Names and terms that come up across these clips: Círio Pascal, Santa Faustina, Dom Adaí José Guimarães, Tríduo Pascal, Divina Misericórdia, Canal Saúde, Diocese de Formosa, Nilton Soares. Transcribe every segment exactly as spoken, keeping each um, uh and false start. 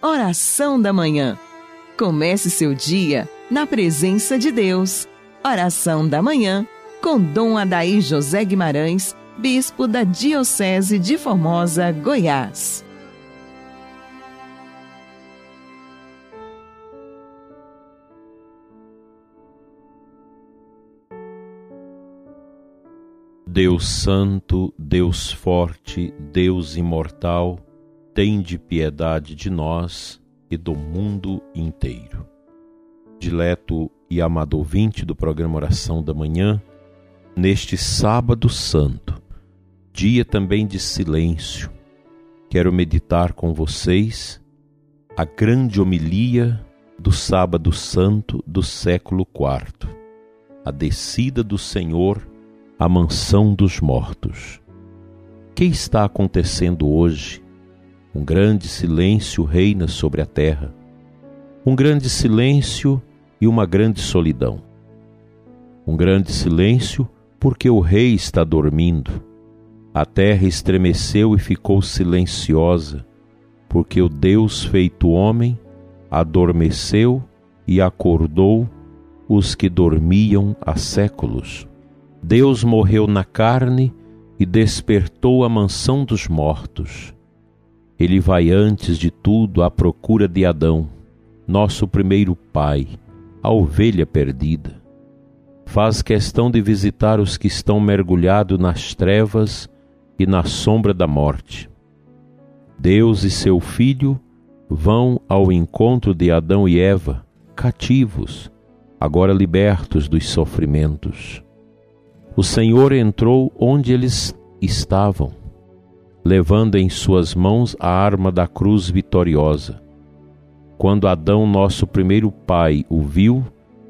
Oração da Manhã. Comece seu dia na presença de Deus. Oração da Manhã com Dom Adaí José Guimarães, bispo da Diocese de Formosa, Goiás. Deus Santo, Deus Forte, Deus Imortal, tende piedade de nós e do mundo inteiro. Dileto e amado ouvinte do programa Oração da Manhã, neste Sábado Santo, dia também de silêncio, quero meditar com vocês a grande homilia do Sábado Santo do século quarto, a descida do Senhor a mansão dos mortos. O que está acontecendo hoje? Um grande silêncio reina sobre a terra. Um grande silêncio e uma grande solidão. Um grande silêncio porque o rei está dormindo. A terra estremeceu e ficou silenciosa, porque o Deus feito homem adormeceu e acordou os que dormiam há séculos. Deus morreu na carne e despertou a mansão dos mortos. Ele vai antes de tudo à procura de Adão, nosso primeiro pai, a ovelha perdida. Faz questão de visitar os que estão mergulhados nas trevas e na sombra da morte. Deus e seu Filho vão ao encontro de Adão e Eva, cativos, agora libertos dos sofrimentos. O Senhor entrou onde eles estavam, levando em suas mãos a arma da cruz vitoriosa. Quando Adão, nosso primeiro pai, o viu,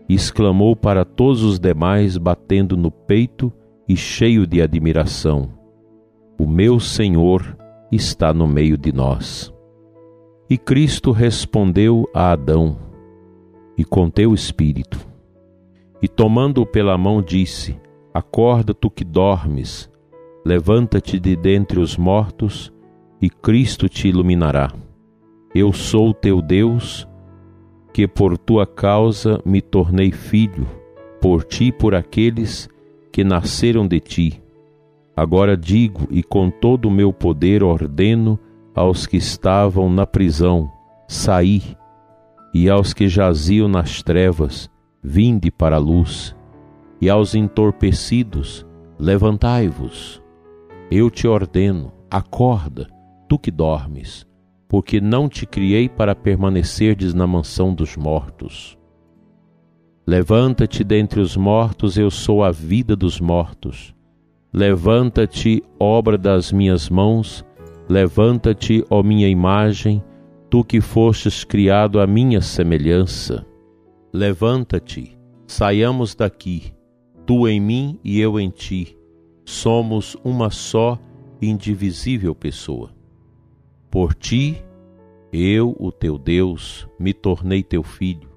exclamou para todos os demais, batendo no peito e cheio de admiração: "O meu Senhor está no meio de nós." E Cristo respondeu a Adão: "E com teu espírito." E tomando-o pela mão disse: "Acorda, tu que dormes, levanta-te de dentre os mortos, e Cristo te iluminará. Eu sou teu Deus, que por tua causa me tornei filho, por ti e por aqueles que nasceram de ti. Agora digo e com todo o meu poder ordeno aos que estavam na prisão: saí, e aos que jaziam nas trevas: vinde para a luz. E aos entorpecidos: levantai-vos. Eu te ordeno, acorda, tu que dormes, porque não te criei para permanecerdes na mansão dos mortos. Levanta-te dentre os mortos, eu sou a vida dos mortos. Levanta-te, obra das minhas mãos, levanta-te, ó minha imagem, tu que fostes criado à minha semelhança. Levanta-te, saiamos daqui. Tu em mim e eu em ti, somos uma só, indivisível pessoa. Por ti, eu, o teu Deus, me tornei teu filho.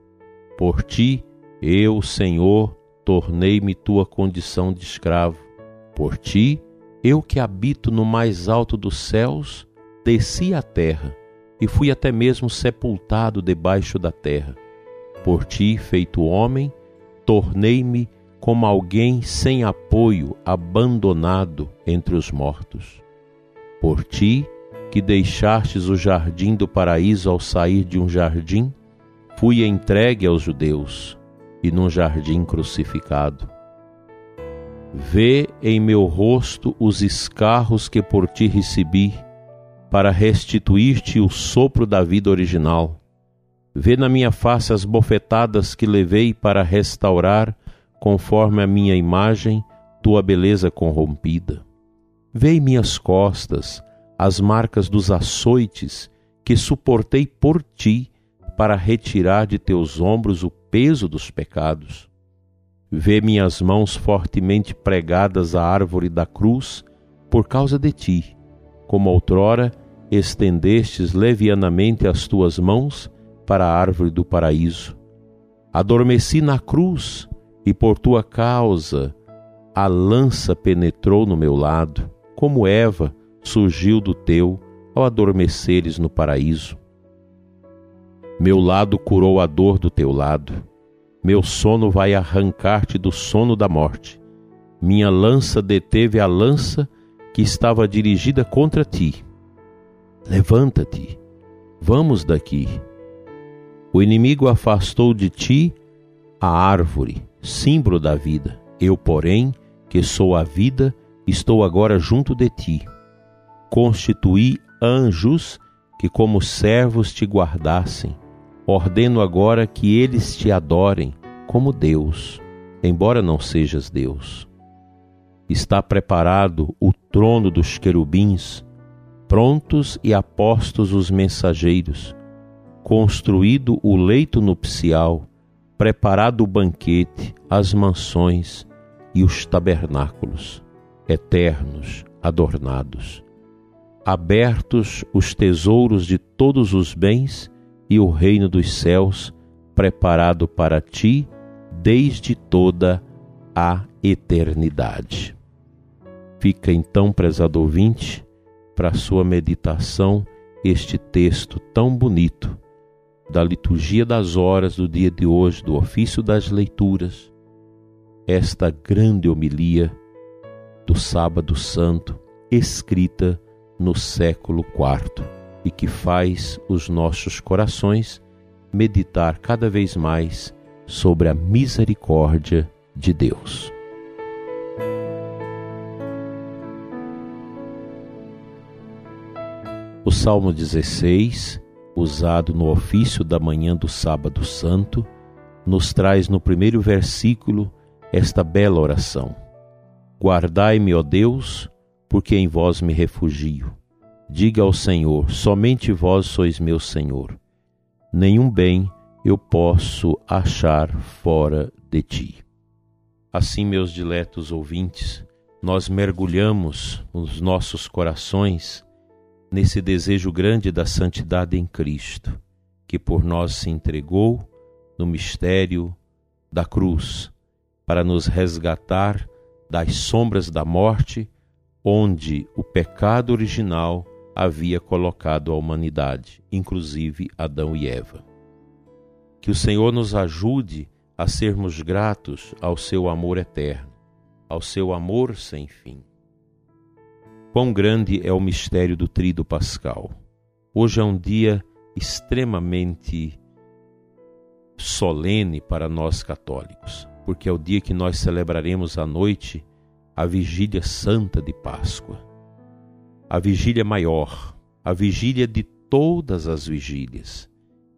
Por ti, eu, Senhor, tornei-me tua condição de escravo. Por ti, eu que habito no mais alto dos céus, desci à terra e fui até mesmo sepultado debaixo da terra. Por ti, feito homem, tornei-me como alguém sem apoio, abandonado entre os mortos. Por ti, que deixastes o jardim do paraíso ao sair de um jardim, fui entregue aos judeus e num jardim crucificado. Vê em meu rosto os escarros que por ti recebi, para restituir-te o sopro da vida original. Vê na minha face as bofetadas que levei para restaurar, conforme a minha imagem, tua beleza corrompida. Vê em minhas costas as marcas dos açoites que suportei por ti, para retirar de teus ombros o peso dos pecados. Vê minhas mãos fortemente pregadas à árvore da cruz, por causa de ti, como outrora estendestes levianamente as tuas mãos para a árvore do paraíso. Adormeci na cruz, e por tua causa a lança penetrou no meu lado, como Eva surgiu do teu ao adormeceres no paraíso. Meu lado curou a dor do teu lado. Meu sono vai arrancar-te do sono da morte. Minha lança deteve a lança que estava dirigida contra ti. Levanta-te, vamos daqui. O inimigo afastou de ti a árvore, símbolo da vida. Eu, porém, que sou a vida, estou agora junto de ti. Constituí anjos que como servos te guardassem. Ordeno agora que eles te adorem como Deus, embora não sejas Deus. Está preparado o trono dos querubins, prontos e apostos os mensageiros, construído o leito nupcial, preparado o banquete, as mansões e os tabernáculos, eternos, adornados. Abertos os tesouros de todos os bens e o reino dos céus, preparado para ti desde toda a eternidade. Fica então, prezado ouvinte, para a sua meditação este texto tão bonito da liturgia das horas do dia de hoje, do ofício das leituras, esta grande homilia do Sábado Santo, escrita no século quarto, e que faz os nossos corações meditar cada vez mais sobre a misericórdia de Deus. O Salmo dezesseis, usado no ofício da manhã do Sábado Santo, nos traz no primeiro versículo esta bela oração: Guardai-me, ó Deus, porque em vós me refugio. Diga ao Senhor, somente vós sois meu Senhor. Nenhum bem eu posso achar fora de ti. Assim, meus diletos ouvintes, nós mergulhamos os nossos corações nesse desejo grande da santidade em Cristo, que por nós se entregou no mistério da cruz, para nos resgatar das sombras da morte, onde o pecado original havia colocado a humanidade, inclusive Adão e Eva. Que o Senhor nos ajude a sermos gratos ao seu amor eterno, ao seu amor sem fim. Quão grande é o mistério do Tríduo Pascal! Hoje é um dia extremamente solene para nós católicos, porque é o dia que nós celebraremos à noite a Vigília Santa de Páscoa, a Vigília Maior, a Vigília de todas as vigílias.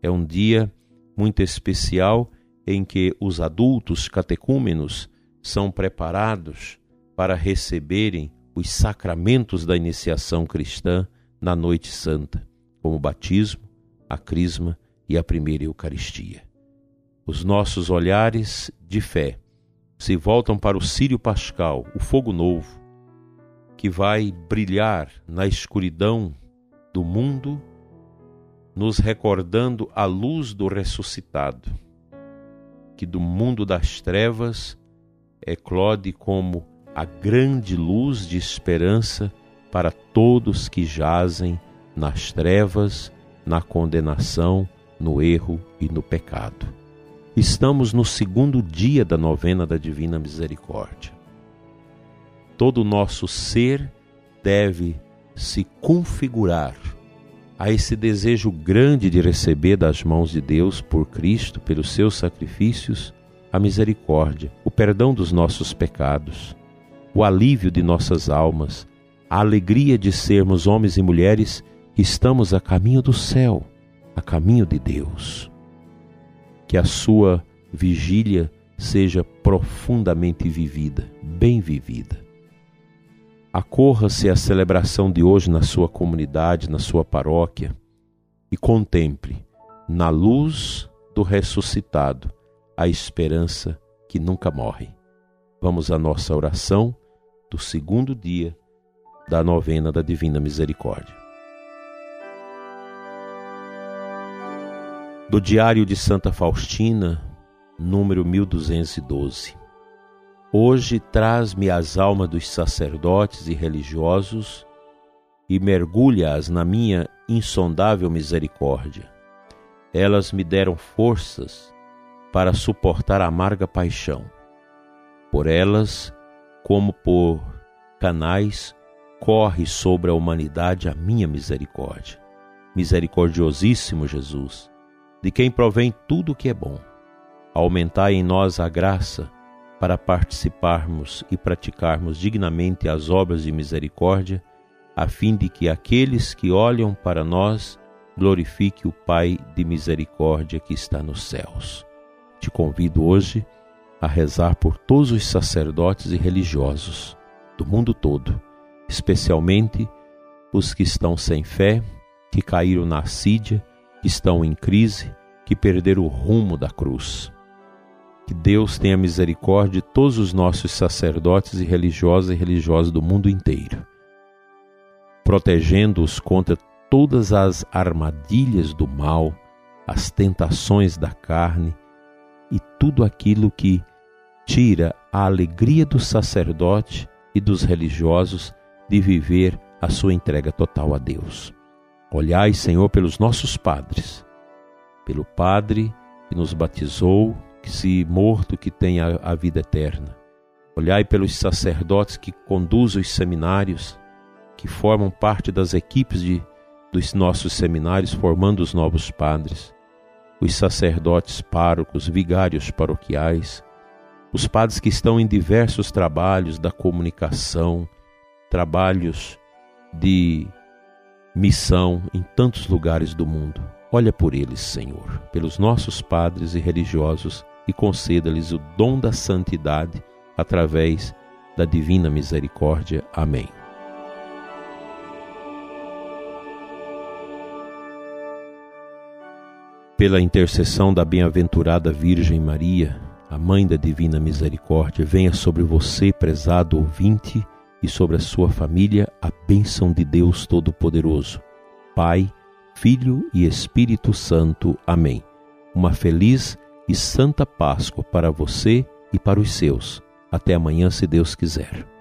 É um dia muito especial em que os adultos catecúmenos são preparados para receberem os sacramentos da iniciação cristã na noite santa, como o batismo, a crisma e a primeira Eucaristia. Os nossos olhares de fé se voltam para o Círio Pascal, o fogo novo, que vai brilhar na escuridão do mundo, nos recordando a luz do ressuscitado, que do mundo das trevas eclode como a grande luz de esperança para todos que jazem nas trevas, na condenação, no erro e no pecado. Estamos no segundo dia da novena da Divina Misericórdia. Todo o nosso ser deve se configurar a esse desejo grande de receber das mãos de Deus, por Cristo, pelos seus sacrifícios, a misericórdia, o perdão dos nossos pecados, o alívio de nossas almas, a alegria de sermos homens e mulheres que estamos a caminho do céu, a caminho de Deus. Que a sua vigília seja profundamente vivida, bem vivida. Acorra-se à celebração de hoje na sua comunidade, na sua paróquia, e contemple, na luz do ressuscitado, a esperança que nunca morre. Vamos à nossa oração do segundo dia da novena da Divina Misericórdia. Do Diário de Santa Faustina, número mil duzentos e doze. Hoje traz-me as almas dos sacerdotes e religiosos e mergulha-as na minha insondável misericórdia. elas me deram forças para suportar a amarga paixão. Por elas, como por canais, corre sobre a humanidade a minha misericórdia. Misericordiosíssimo Jesus, de quem provém tudo o que é bom, aumentai em nós a graça para participarmos e praticarmos dignamente as obras de misericórdia, a fim de que aqueles que olham para nós glorifiquem o Pai de misericórdia que está nos céus. Te convido hoje a rezar por todos os sacerdotes e religiosos do mundo todo, especialmente os que estão sem fé, que caíram na assídia, que estão em crise, que perderam o rumo da cruz. Que Deus tenha misericórdia de todos os nossos sacerdotes e religiosos e religiosas do mundo inteiro, protegendo-os contra todas as armadilhas do mal, as tentações da carne e tudo aquilo que tira a alegria do sacerdote e dos religiosos de viver a sua entrega total a Deus. Olhai, Senhor, pelos nossos padres, pelo Padre que nos batizou, que se morto que tenha a vida eterna. Olhai pelos sacerdotes que conduzem os seminários, que formam parte das equipes de, dos nossos seminários, formando os novos padres, os sacerdotes párocos, vigários paroquiais, os padres que estão em diversos trabalhos da comunicação, trabalhos de missão em tantos lugares do mundo. Olha por eles, Senhor, pelos nossos padres e religiosos, e conceda-lhes o dom da santidade através da divina misericórdia. Amém. Pela intercessão da bem-aventurada Virgem Maria, a Mãe da Divina Misericórdia, venha sobre você, prezado ouvinte, e sobre a sua família a bênção de Deus Todo-Poderoso, Pai, Filho e Espírito Santo. Amém. Uma feliz e santa Páscoa para você e para os seus. Até amanhã, se Deus quiser.